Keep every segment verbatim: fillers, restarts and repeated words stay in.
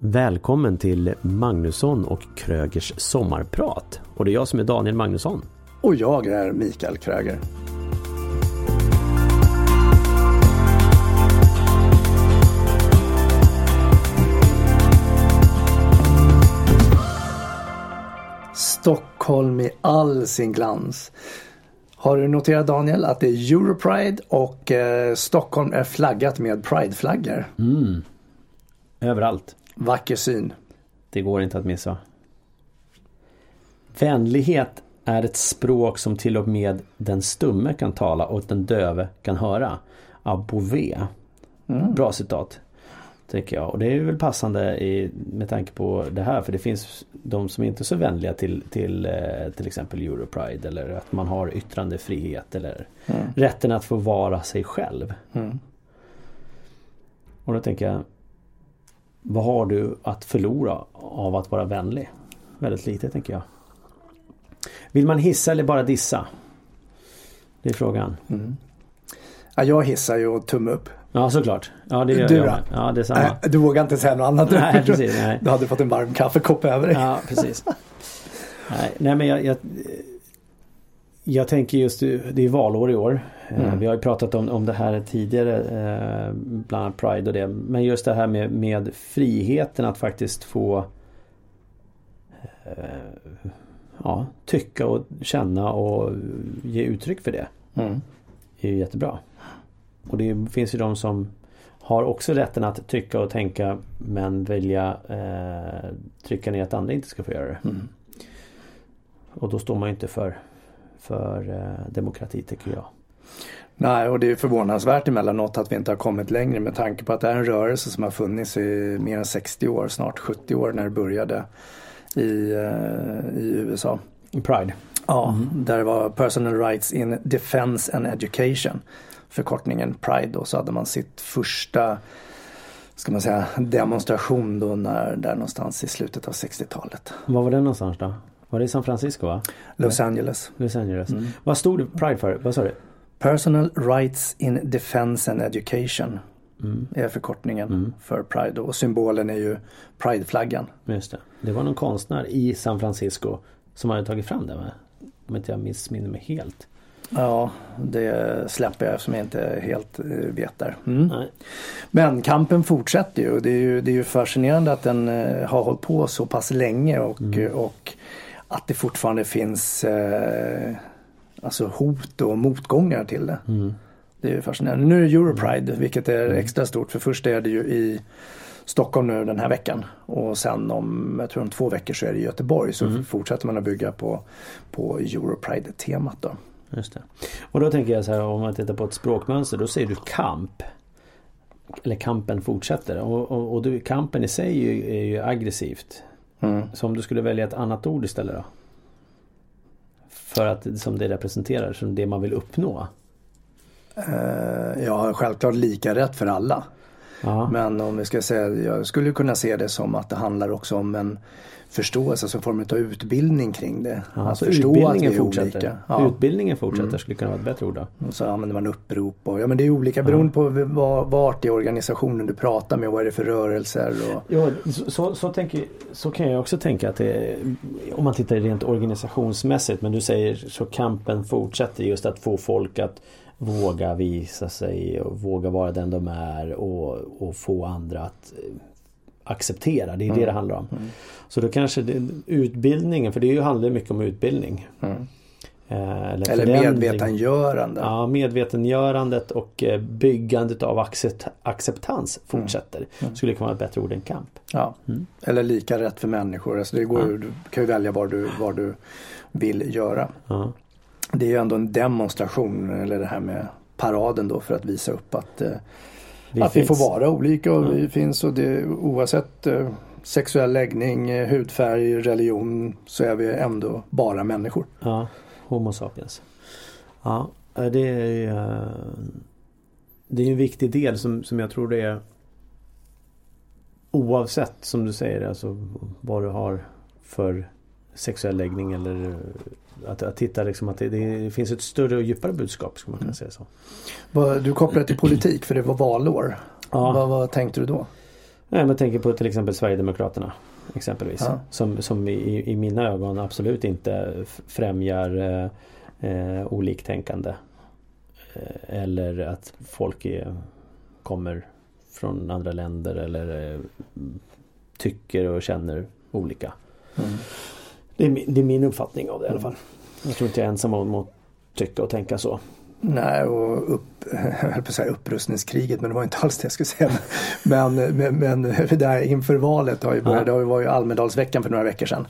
Välkommen till Magnusson och Krögers sommarprat. Och det är jag som är Daniel Magnusson. Och jag är Mikael Kröger. Stockholm i all sin glans. Har du noterat, Daniel, att det är Europride och eh, Stockholm är flaggat med Pride-flaggor? Mm. Överallt. Vacker syn. Det går inte att missa. Vänlighet är ett språk som till och med den stumme kan tala och den döve kan höra. Abbé. Mm. Bra citat, tycker jag. Och det är väl passande i, med tanke på det här. För det finns de som inte är så vänliga till till, till exempel Europride. Eller att man har yttrandefrihet. Eller mm. rätten att få vara sig själv. Mm. Och då tänker jag, vad har du att förlora av att vara vänlig? Väldigt lite, tänker jag. Vill man hissa eller bara dissa? Det är frågan. Mm. Ja, jag hissar ju och tumme upp. Ja, såklart. Ja, det gör du, jag. Ja, det är samma. Äh, du vågar inte säga något annat. Nej, precis, nej. Du hade fått en varm kaffekopp över dig. Ja, precis. nej, nej, men jag, jag, jag tänker just, det är valår i år. Mm. Vi har ju pratat om, om det här tidigare, eh, bland annat Pride och det. Men just det här med, med friheten att faktiskt få eh, ja, tycka och känna och ge uttryck för det. Mm. Det är ju jättebra. Och det finns ju de som har också rätten att tycka och tänka, men vilja eh, trycka ner att andra inte ska få göra det. Mm. Och då står man ju inte för, för eh, demokrati, tycker jag. Nej, och det är förvånansvärt emellanåt att vi inte har kommit längre, med tanke på att det är en rörelse som har funnits i mer än sextio år, snart sjuttio år, när det började i, i U S A. I Pride. Ja, mm. där det var Personal Rights in Defense and Education, förkortningen Pride då, så hade man sitt första, ska man säga, demonstration då när, där någonstans i slutet av sextiotalet. Var var det någonstans då? Var det i San Francisco, va? Los Angeles. Los Angeles. Mm. Vad stod Pride för? Vad sa du? Personal Rights in Defense and Education mm. är förkortningen mm. för Pride. Och symbolen är ju Pride-flaggan. Just det. Det var någon konstnär i San Francisco som hade tagit fram det, va? Om inte jag missminner mig helt. Ja, det släpper jag som jag inte helt vet där. Mm. Men kampen fortsätter ju. Det är ju, det är ju fascinerande att den har hållit på så pass länge och, mm. och att det fortfarande finns... Eh, alltså hot och motgångar till det. Mm. Det är ju fascinerande. Nu är det Europride, vilket är extra stort. För först är det ju i Stockholm nu den här veckan. Och sen om, jag tror om två veckor så är det i Göteborg. Så mm. fortsätter man att bygga på, på Europride-temat då. Just det. Och då tänker jag så här, om man tittar på ett språkmönster, då säger du kamp. Eller kampen fortsätter. Och, och, och du, kampen i sig är ju, är ju aggressivt. Mm. Så om du skulle välja ett annat ord istället då? För att som det representerar, som det man vill uppnå. Uh, ja, självklart lika rätt för alla. Uh-huh. Men om vi ska säga, jag skulle kunna se det som att det handlar också om en förståelse, alltså en form av utbildning kring det. Uh-huh. Att så förstå utbildningen att vi är fortsätter. Olika. Ja. Utbildningen fortsätter mm. skulle kunna vara ett bättre ord då. Och så använder man upprop. Och, ja, men det är olika beroende uh-huh. på vart i organisationen du pratar med, vad är det för rörelser. Och... Ja, så, så, så, tänker, så kan jag också tänka att det, om man tittar rent organisationsmässigt, men du säger så kampen fortsätter just att få folk att våga visa sig och våga vara den de är och, och få andra att acceptera. Det är mm. det det handlar om. Mm. Så då kanske det, utbildningen, för det ju handlar mycket om utbildning. Mm. Eller, eller medvetengörande. Ja, medvetengörandet och byggandet av accept, acceptans fortsätter. Mm. Mm. Skulle kunna vara ett bättre ord än kamp. Ja. Mm. Eller lika rätt för människor. Alltså det går, mm. Du kan ju välja vad du, vad du vill göra. Mm. Det är ju ändå en demonstration, eller det här med paraden då, för att visa upp att, eh, vi, att vi får vara olika och mm. vi finns, och det, oavsett eh, sexuell läggning, eh, hudfärg, religion, så är vi ändå bara människor. Ja, homo sapiens. Ja, det är eh, det är en viktig del som, som jag tror det är, oavsett som du säger, alltså vad du har för sexuell läggning eller att, att titta liksom att det, det finns ett större och djupare budskap, skulle man kunna säga så. Du kopplade till politik, för det var valår. Ja. Vad, vad tänkte du då? Nej, men tänker på till exempel Sverigedemokraterna exempelvis, ja. som, som i, i mina ögon absolut inte främjar eh, oliktänkande eh, eller att folk är, kommer från andra länder eller eh, tycker och känner olika. Mm. Det, är, det är min uppfattning av det i alla fall. Jag tror inte jag är ensam om att tycka och tänka så. Nej, och upp, jag höll på att säga upprustningskriget, men det var inte alls det jag skulle säga. Men, men, men det där inför valet har ju börjat, det var ju Almedalsveckan för några veckor sedan.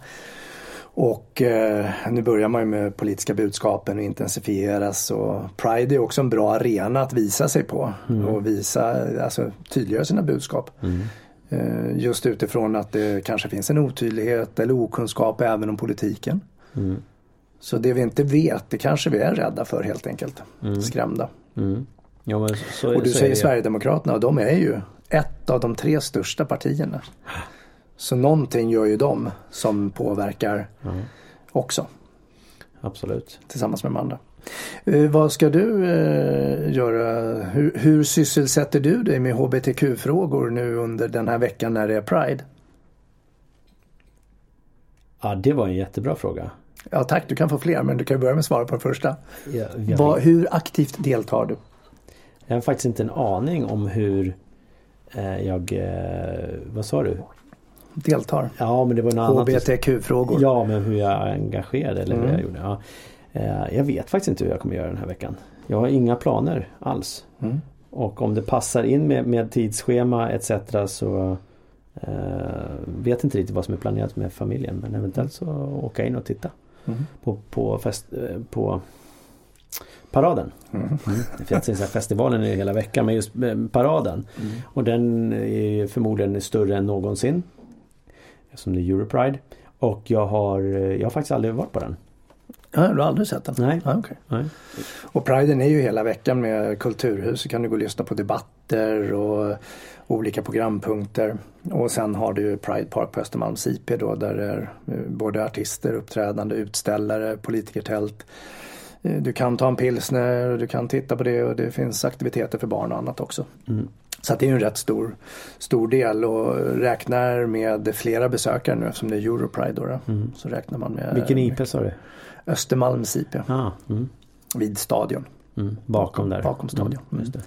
Och eh, nu börjar man ju med politiska budskapen och intensifieras. Och Pride är också en bra arena att visa sig på, mm. och visa, alltså tydliggöra sina budskap. Mm. Eh, just utifrån att det kanske finns en otydlighet eller okunskap även om politiken. Mm. Så det vi inte vet, det kanske vi är rädda för helt enkelt. Mm. Skrämda. Mm. Ja, men så, och du så säger Sverigedemokraterna, och de är ju ett av de tre största partierna. Så någonting gör ju de som påverkar mm. också. Absolut. Tillsammans med de andra. Eh, vad ska du eh, göra? Hur, hur sysselsätter du dig med H B T Q-frågor nu under den här veckan när det är Pride? Ja, det var en jättebra fråga. Ja tack, du kan få fler, men du kan börja med att svara på den första. Ja, Vad, hur aktivt deltar du? Jag har faktiskt inte en aning om hur eh, jag... Eh, vad sa du? Deltar. Ja, men det var en annan... H B T Q-frågor. Ja, men hur jag engagerade eller mm. hur jag gjorde. Ja. Eh, jag vet faktiskt inte hur jag kommer göra den här veckan. Jag har inga planer alls. Mm. Och om det passar in med, med tidsschema et cetera så... Eh, vet inte riktigt vad som är planerat med familjen, men eventuellt så åka in och titta. Mm. På, på, fest, på paraden. Mm. Mm. Det finns en sån här festivalen i hela veckan, men just paraden. Mm. Och den är förmodligen större än någonsin. Som det är Europride. Och jag har, jag har faktiskt aldrig varit på den. Ja, du har aldrig sett den? Nej. Ah, okay. Nej. Och Priden är ju hela veckan med kulturhus. Så kan du gå och lyssna på debatter och olika programpunkter. Och sen har du Pride Park på Östermalms I P då, där det är både artister, uppträdande, utställare, politikertält. Du kan ta en pilsner och du kan titta på det, och det finns aktiviteter för barn och annat också. Mm. Så att det är en rätt stor, stor del, och räknar med flera besökare nu eftersom det är Europride då. då. Mm. Så räknar man med... Vilken I P sa du? Östermalms I P. Ah, mm. Vid stadion. Mm. Bakom där. Bakom stadion. Mm. Just det.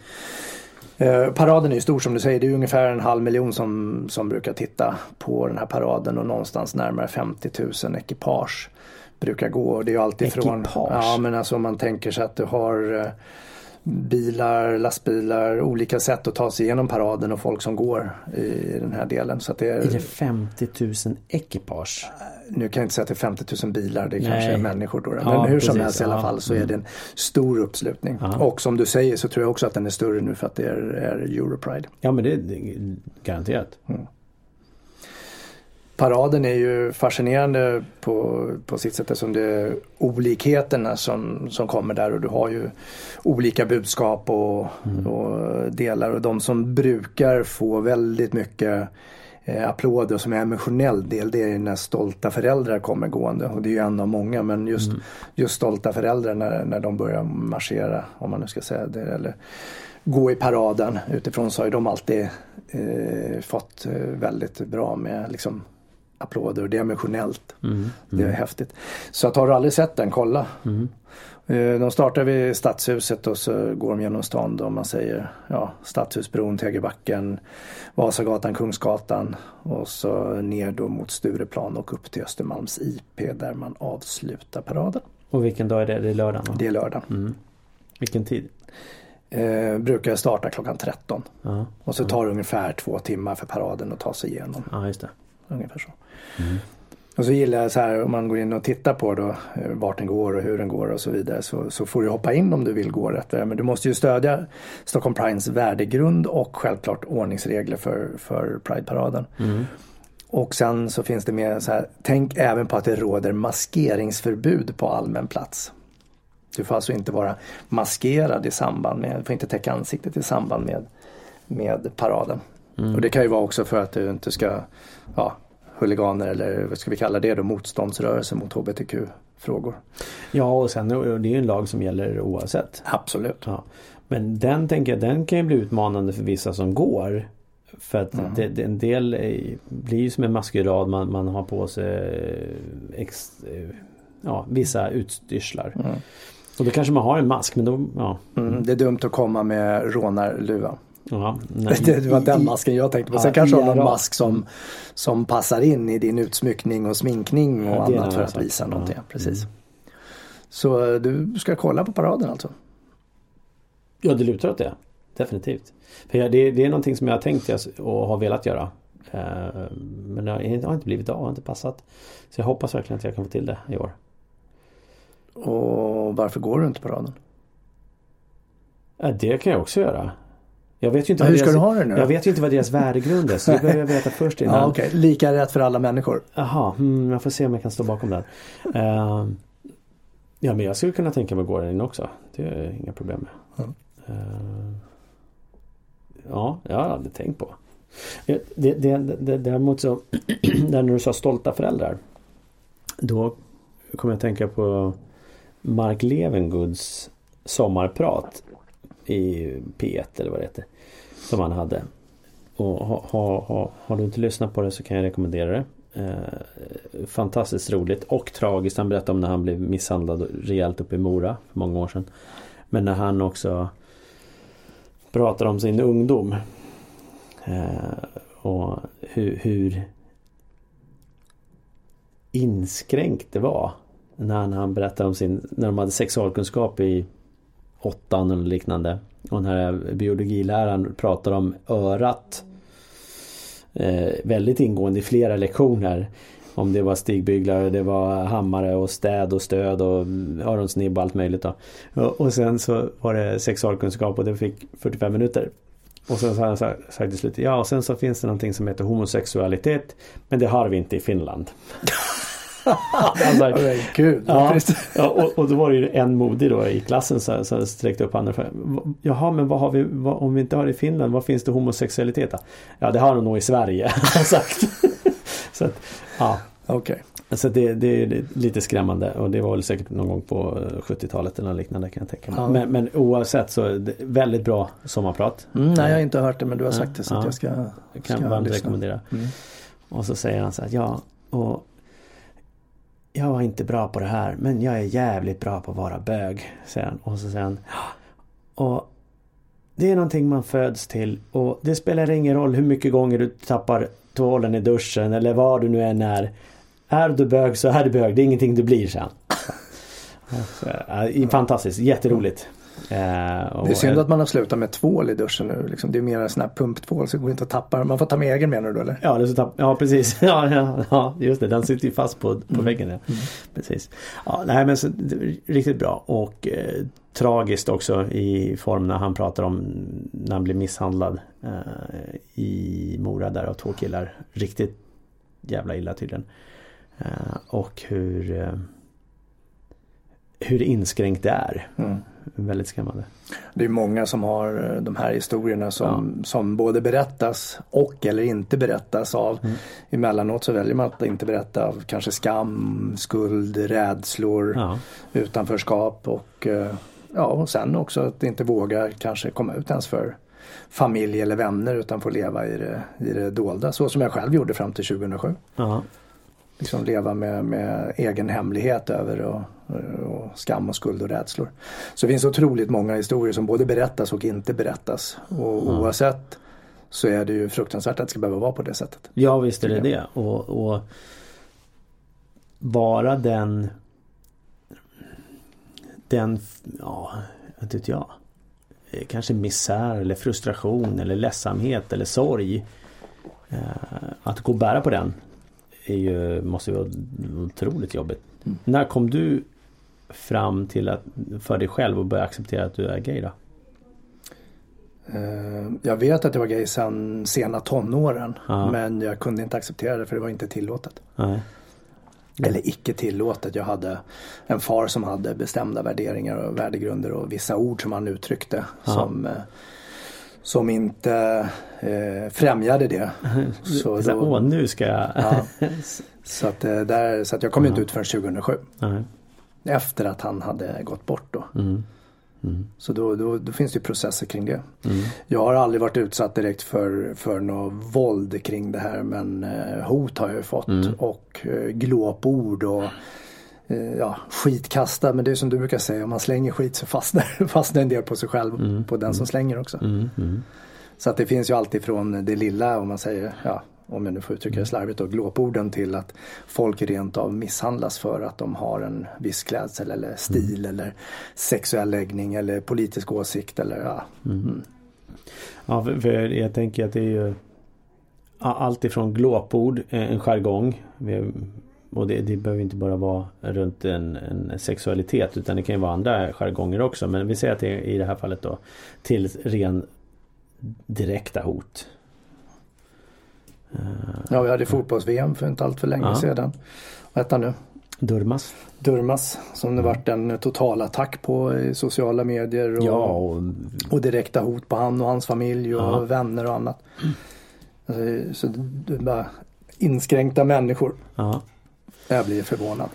Eh, paraden är ju stor som du säger, det är ungefär en halv miljon som, som brukar titta på den här paraden, och någonstans närmare femtio tusen ekipage brukar gå. Det är ju alltid ekipage. Från, ja, men alltså om man tänker sig att du har eh, bilar, lastbilar, olika sätt att ta sig igenom paraden och folk som går i den här delen. Så att det är, är det femtio tusen ekipage? Nu kan jag inte säga att det är femtio tusen bilar, det är kanske är människor då. Men ja, hur som precis. helst i alla fall så är det en stor uppslutning. Aha. Och som du säger så tror jag också att den är större nu för att det är, är Europride. Ja, men det är garanterat. Mm. Paraden är ju fascinerande på, på sitt sätt, som det är olikheterna som, som kommer där, och du har ju olika budskap och, mm. och delar, och de som brukar få väldigt mycket eh, applåder som är emotionell del, det är när stolta föräldrar kommer gående, och det är ju en av många, men just, mm. just stolta föräldrar när, när de börjar marschera, om man nu ska säga det, eller gå i paraden utifrån, så har de alltid eh, fått väldigt bra med liksom applåder, och det är emotionellt. Mm, mm. Det är häftigt. Så att, har du aldrig sett den, kolla. Mm. De startar vid Stadshuset och så går de genom stan då, om man säger ja, Stadshusbron, Tegelbacken, Vasagatan, Kungsgatan, och så ner då mot Stureplan och upp till Östermalms I P där man avslutar paraden. Och vilken dag är det? Det är lördagen? Va? Det är lördagen. Mm. Vilken tid? Eh, brukar starta klockan tretton. Uh-huh. Och så tar det ungefär två timmar för paraden att ta sig igenom. Ja, uh, just det. Ungefär så. Mm. Och så gillar jag så här, om man går in och tittar på då, vart den går och hur den går och så vidare, så, så får du hoppa in om du vill gå rätt. Men du måste ju stödja Stockholm Prides värdegrund och självklart ordningsregler för, för Pride-paraden. Mm. Och sen så finns det med så här, tänk även på att det råder maskeringsförbud på allmän plats. Du får alltså inte vara maskerad i samband med, du får inte täcka ansiktet i samband med, med paraden. Mm. Och det kan ju vara också för att du inte ska, ja, huliganer eller vad ska vi kalla det då, motståndsrörelse mot H B T Q-frågor. Ja, och sen det är ju en lag som gäller oavsett. Absolut. Ja. Men den tänker jag, den kan ju bli utmanande för vissa som går För att mm. det, det, en del är, blir ju som en maskerad, man, man har på sig ex, ja, vissa utstyrslar. Mm. Och då kanske man har en mask, men då, ja. Mm, det är dumt att komma med rånarluva. Ja, nej. Det var den masken jag tänkte på. Sen ja, kanske har någon mask som, som passar in i din utsmyckning och sminkning och ja, annat för att visa någonting. Ja. Precis. Mm. Så du ska kolla på paraden alltså? Ja, det lutar åt det. Definitivt. För jag, det, det är någonting som jag har tänkt och har velat göra. Men det har inte blivit av, det har inte passat. Så jag hoppas verkligen att jag kan få till det i år. Och varför går du inte paraden? Ja, det kan jag också göra. Jag vet ju inte, hur ska deras, du ha det nu? Jag vet ju inte vad deras värdegrund är, så det behöver jag veta först innan. Ja, okay. Lika rätt för alla människor. Jaha, mm, jag får se om jag kan stå bakom den. Uh, ja, men jag skulle kunna tänka mig att gå den in också. Det är inga problem med. Mm. Uh, ja, jag har aldrig tänkt på. Det, det, det, det, däremot så, där när du sa stolta föräldrar, då kommer jag att tänka på Mark Levengoods sommarprat i P ett eller vad det heter, som han hade. Och ha, ha, ha, har du inte lyssnat på det så kan jag rekommendera det. Eh, fantastiskt roligt och tragiskt. Han berättade om när han blev misshandlad rejält uppe i Mora för många år sedan. Men när han också pratar om sin ungdom eh, och hur, hur inskränkt det var när han, han berättade om sin, när de hade sexualkunskap i åttan eller liknande, och den här biologiläraren pratar om örat eh, väldigt ingående i flera lektioner, om det var stigbyglare, det var hammare och städ och stöd och öronsnibb och allt möjligt då. Och, och sen så var det sexualkunskap och det fick fyrtiofem minuter, och sen så har han sagt till slut, ja, och sen så finns det någonting som heter homosexualitet, men det har vi inte i Finland. Alltså, oh, Gud, ja, ja, och, och då var det ju en modig då i klassen så, så sträckte upp handen för, jaha, men vad har vi, vad, om vi inte har det i Finland, vad finns det homosexualitet då? Ja, det har de nog i Sverige. Sagt. Så att, ja. Okay. Så det, det är lite skrämmande, och det var väl säkert någon gång på sjuttiotalet eller liknande, kan jag tänka mig. Ja. Men, men oavsett så det är väldigt bra sommarprat. Mm, nej, jag har inte hört det, men du har sagt det, så ja, att jag ska, jag kan varmt rekommendera. Mm. Och så säger han så här, ja, och jag var inte bra på det här, men jag är jävligt bra på att vara bög, säger han. Och så säger han, och det är någonting man föds till, och det spelar ingen roll hur mycket gånger du tappar tvålen i duschen eller var du nu än är. Är du bög så är du bög, det är ingenting du blir, säger han. Fantastiskt, jätteroligt. Uh, det är synd att man har slutat med tvål i duschen nu liksom. Det är mer en sån här pumptvål, så går det inte att tappa. Man får ta med egen, menar du, eller? Ja, det är så tapp- ja precis, ja, ja, ja, just det, den sitter ju fast på, på väggen. Ja. Mm. Precis. Ja, nej, men så, riktigt bra. Och eh, tragiskt också i form när han pratar om när han blir misshandlad eh, i Mora där av två killar, riktigt jävla illa tydligen, eh, och hur eh, hur inskränkt det är. Mm. Väldigt skrämmande. Det är många som har de här historierna som, ja. som både berättas och eller inte berättas av. Mm. Emellanåt så väljer man att inte berätta av kanske skam, skuld, rädslor, ja. utanförskap och, ja, och sen också att inte våga kanske komma ut ens för familj eller vänner, utan få leva i det, i det dolda, så som jag själv gjorde fram till tjugohundrasju. Ja. Liksom leva med, med egen hemlighet över och, och skam och skuld och rädslor. Så det finns otroligt många historier som både berättas och inte berättas. Och mm. oavsett så är det ju fruktansvärt att det ska behöva vara på det sättet. Ja, visst är det det. Och, och bara den den, ja, vet inte jag, kanske misär eller frustration eller ledsamhet eller sorg, att gå och bära på den är ju, måste ju vara otroligt jobbigt. Mm. När kom du fram till att för dig själv och börja acceptera att du är gay då? Uh, jag vet att jag var gay sedan sena tonåren, uh. men jag kunde inte acceptera det för det var inte tillåtet. Uh. Eller icke tillåtet. Jag hade en far som hade bestämda värderingar och värdegrunder och vissa ord som han uttryckte uh. som som inte eh, främjade det. Så då, åh, nu ska jag... ja, så, att, där, så att jag kom uh-huh. inte ut förrän tjugohundrasju. Uh-huh. Efter att han hade gått bort då. Mm. Mm. Så då, då, då finns det ju processer kring det. Mm. Jag har aldrig varit utsatt direkt för, för något våld kring det här, men eh, hot har jag ju fått mm. och eh, glåpord och eh, ja, skitkasta, men det är som du brukar säga, om man slänger skit så fastnar, fastnar en del på sig själv mm. på den som slänger också. Mm. Mm. Så att det finns ju alltid från det lilla, om man säger, ja, om jag nu får uttrycka det slarvigt, och glåporden till att folk rent av misshandlas för att de har en viss klädsel eller stil mm. eller sexuell läggning eller politisk åsikt eller ja. Mm. Ja, för, för jag tänker att det är ju allt ifrån glåpord, en jargong, och det, det behöver inte bara vara runt en, en sexualitet, utan det kan ju vara andra jargonger också, men vi säger att det i det här fallet då till ren direkta hot. Ja, vi hade fotbolls-V M för inte allt för länge ja. sedan. Vad heter han nu? Durmas. Durmas, som det varit en total attack på i sociala medier och, ja, och... och direkta hot på han och hans familj och ja. vänner och annat. Alltså, så det är bara inskränkta människor. Ja. Jag blir förvånad.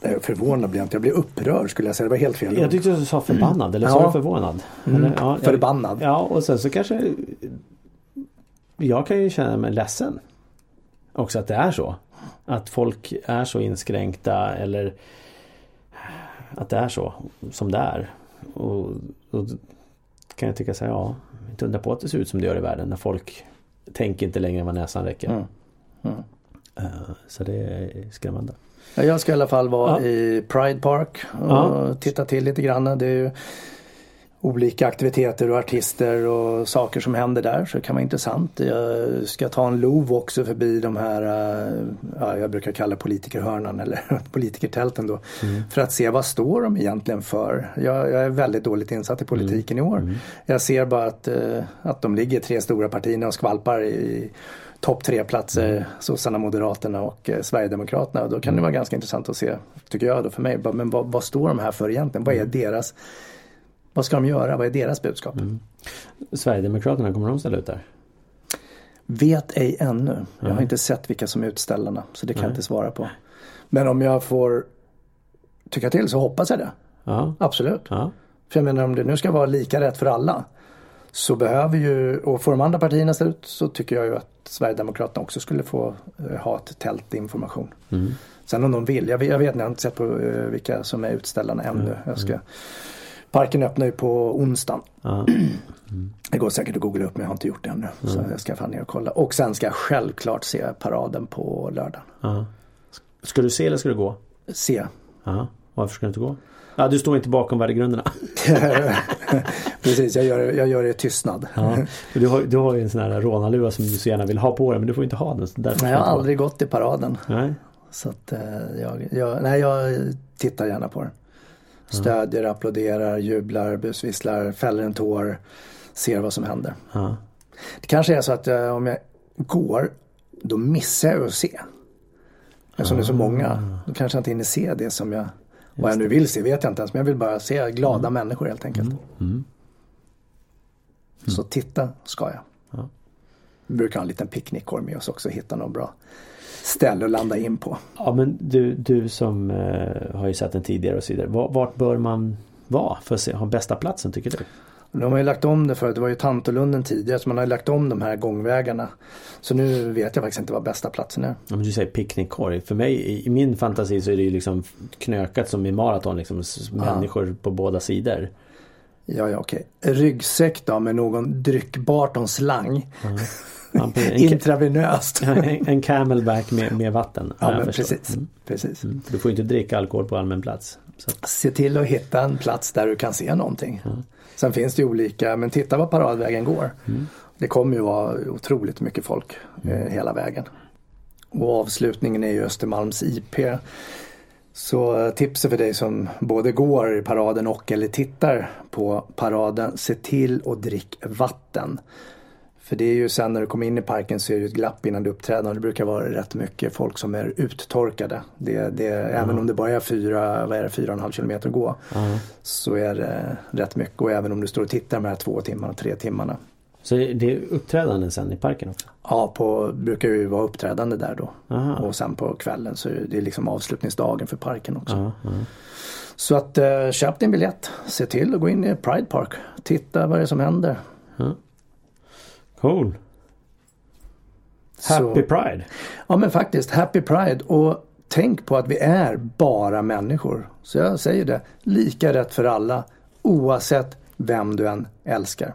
Jag förvånad blir jag inte, jag blir upprörd skulle jag säga, det var helt fel. Jag tyckte du sa förbannad, mm. eller sa ja. du förvånad? Mm. Eller, ja, förbannad. Jag, ja, och sen så kanske... Jag kan ju känna mig ledsen också att det är så. Att folk är så inskränkta eller att det är så som det är. Och, och kan jag tycka så här, ja, inte undra på att det ser ut som det gör i världen när folk tänker inte längre än vad näsan räcker. Mm. Mm. Så det är skrämmande. Jag ska i alla fall vara ja. i Pride Park och ja. titta till lite grann. Det är ju olika aktiviteter och artister och saker som händer där, så det kan vara intressant. Jag ska ta en lov också förbi de här, ja, jag brukar kalla politikerhörnan eller politikertälten då, mm. för att se vad står de egentligen för. Jag, jag är väldigt dåligt insatt i politiken mm. i år. Mm. Jag ser bara att, att de ligger tre stora partierna och skvalpar i topp tre platser, mm. Sossarna, Moderaterna och eh, Sverigedemokraterna. Då kan det vara ganska intressant att se, tycker jag då för mig, men vad, vad står de här för egentligen? Vad är deras... Vad ska de göra? Vad är deras budskap? Mm. Sverigedemokraterna, kommer de ställa ut där? Vet ej ännu. Mm. Jag har inte sett vilka som är utställarna, så det kan mm. jag inte svara på. Men om jag får tycka till så hoppas jag det. Mm. Absolut. Mm. För jag menar, om det nu ska vara lika rätt för alla, så behöver ju, och får de andra partierna ställa ut, så tycker jag ju att Sverigedemokraterna också skulle få ha ett tältinformation. Mm. Sen om de vill, jag vet, jag vet jag har inte sett på vilka som är utställarna ännu. Mm. Jag ska... Parken öppnar ju på onsdagen. Ah. Mm. Det går säkert att googla upp, men jag har inte gjort det ännu. Mm. Så jag ska fan ner och kolla. Och sen ska jag självklart se paraden på lördagen. Ah. Ska du se eller ska du gå? Se. Ah. Varför ska du inte gå? Ah, du står inte bakom värdegrunderna. Precis, jag gör, jag gör det i tystnad. Ah. Du, har, du har ju en sån här rånalua som du så gärna vill ha på dig, men du får inte ha den. Nej, jag har aldrig gått till paraden. Nej. Så att jag, jag, nej, jag tittar gärna på den. Stödjer, applåderar, jublar, busvisslar, fäller en tår, ser vad som händer. Ja. Det kanske är så att eh, om jag går, då missar jag att se. Eftersom ja. det är så många, då kanske jag inte hinner se det som jag, vad Just jag nu vill se, vet jag inte ens. Men jag vill bara se glada mm. människor helt enkelt. Mm. Mm. Mm. Så titta ska jag. Ja. Vi brukar ha en liten picknickkorg med oss också, hitta något bra ställe att landa in på. Ja, men du, du som eh, har ju sett den tidigare och så vidare, vart, vart bör man vara för att se, ha bästa platsen tycker du? De har ju lagt om det för att det var ju Tantolunden tidigare, så man har ju lagt om de här gångvägarna. Så nu vet jag faktiskt inte vad bästa platsen är. Ja, men du säger picknickkorg. För mig, i, i min fantasi så är det ju liksom knökat som i maraton, liksom människor på båda sidor. Ja, ja, okej. Ryggsäck då med någon dryckbart och slang. Mm. Intravenöst. En, en camelback med, med vatten. Ja, men precis, mm. precis. Mm. Du får inte dricka alkohol på allmän plats. Så. Se till att hitta en plats där du kan se någonting. Mm. Sen finns det olika, men titta var paradvägen går. Mm. Det kommer ju vara otroligt mycket folk mm. eh, hela vägen. Och avslutningen är ju Östermalms I P. Så tipset för dig som både går i paraden och eller tittar på paraden, se till att dricka vatten. För det är ju sen när du kommer in i parken så är det ett glapp innan du uppträder, och det brukar vara rätt mycket folk som är uttorkade. Det, det, mm. Även om det bara är fyra, vad är det, fyra och en halv kilometer att gå mm. så är det rätt mycket. Och även om du står och tittar de här två timmarna, tre timmarna Så det är uppträdanden sen i parken också? Ja, på, brukar ju vara uppträdande där då. Aha. Och sen på kvällen så är det liksom avslutningsdagen för parken också. Aha, aha. Så att köp din biljett, se till att gå in i Pride Park, titta vad det är som händer. Mm. Cool. Happy så, Pride. Ja men faktiskt, Happy Pride. Och tänk på att vi är bara människor. Så jag säger det, lika rätt för alla oavsett vem du än älskar.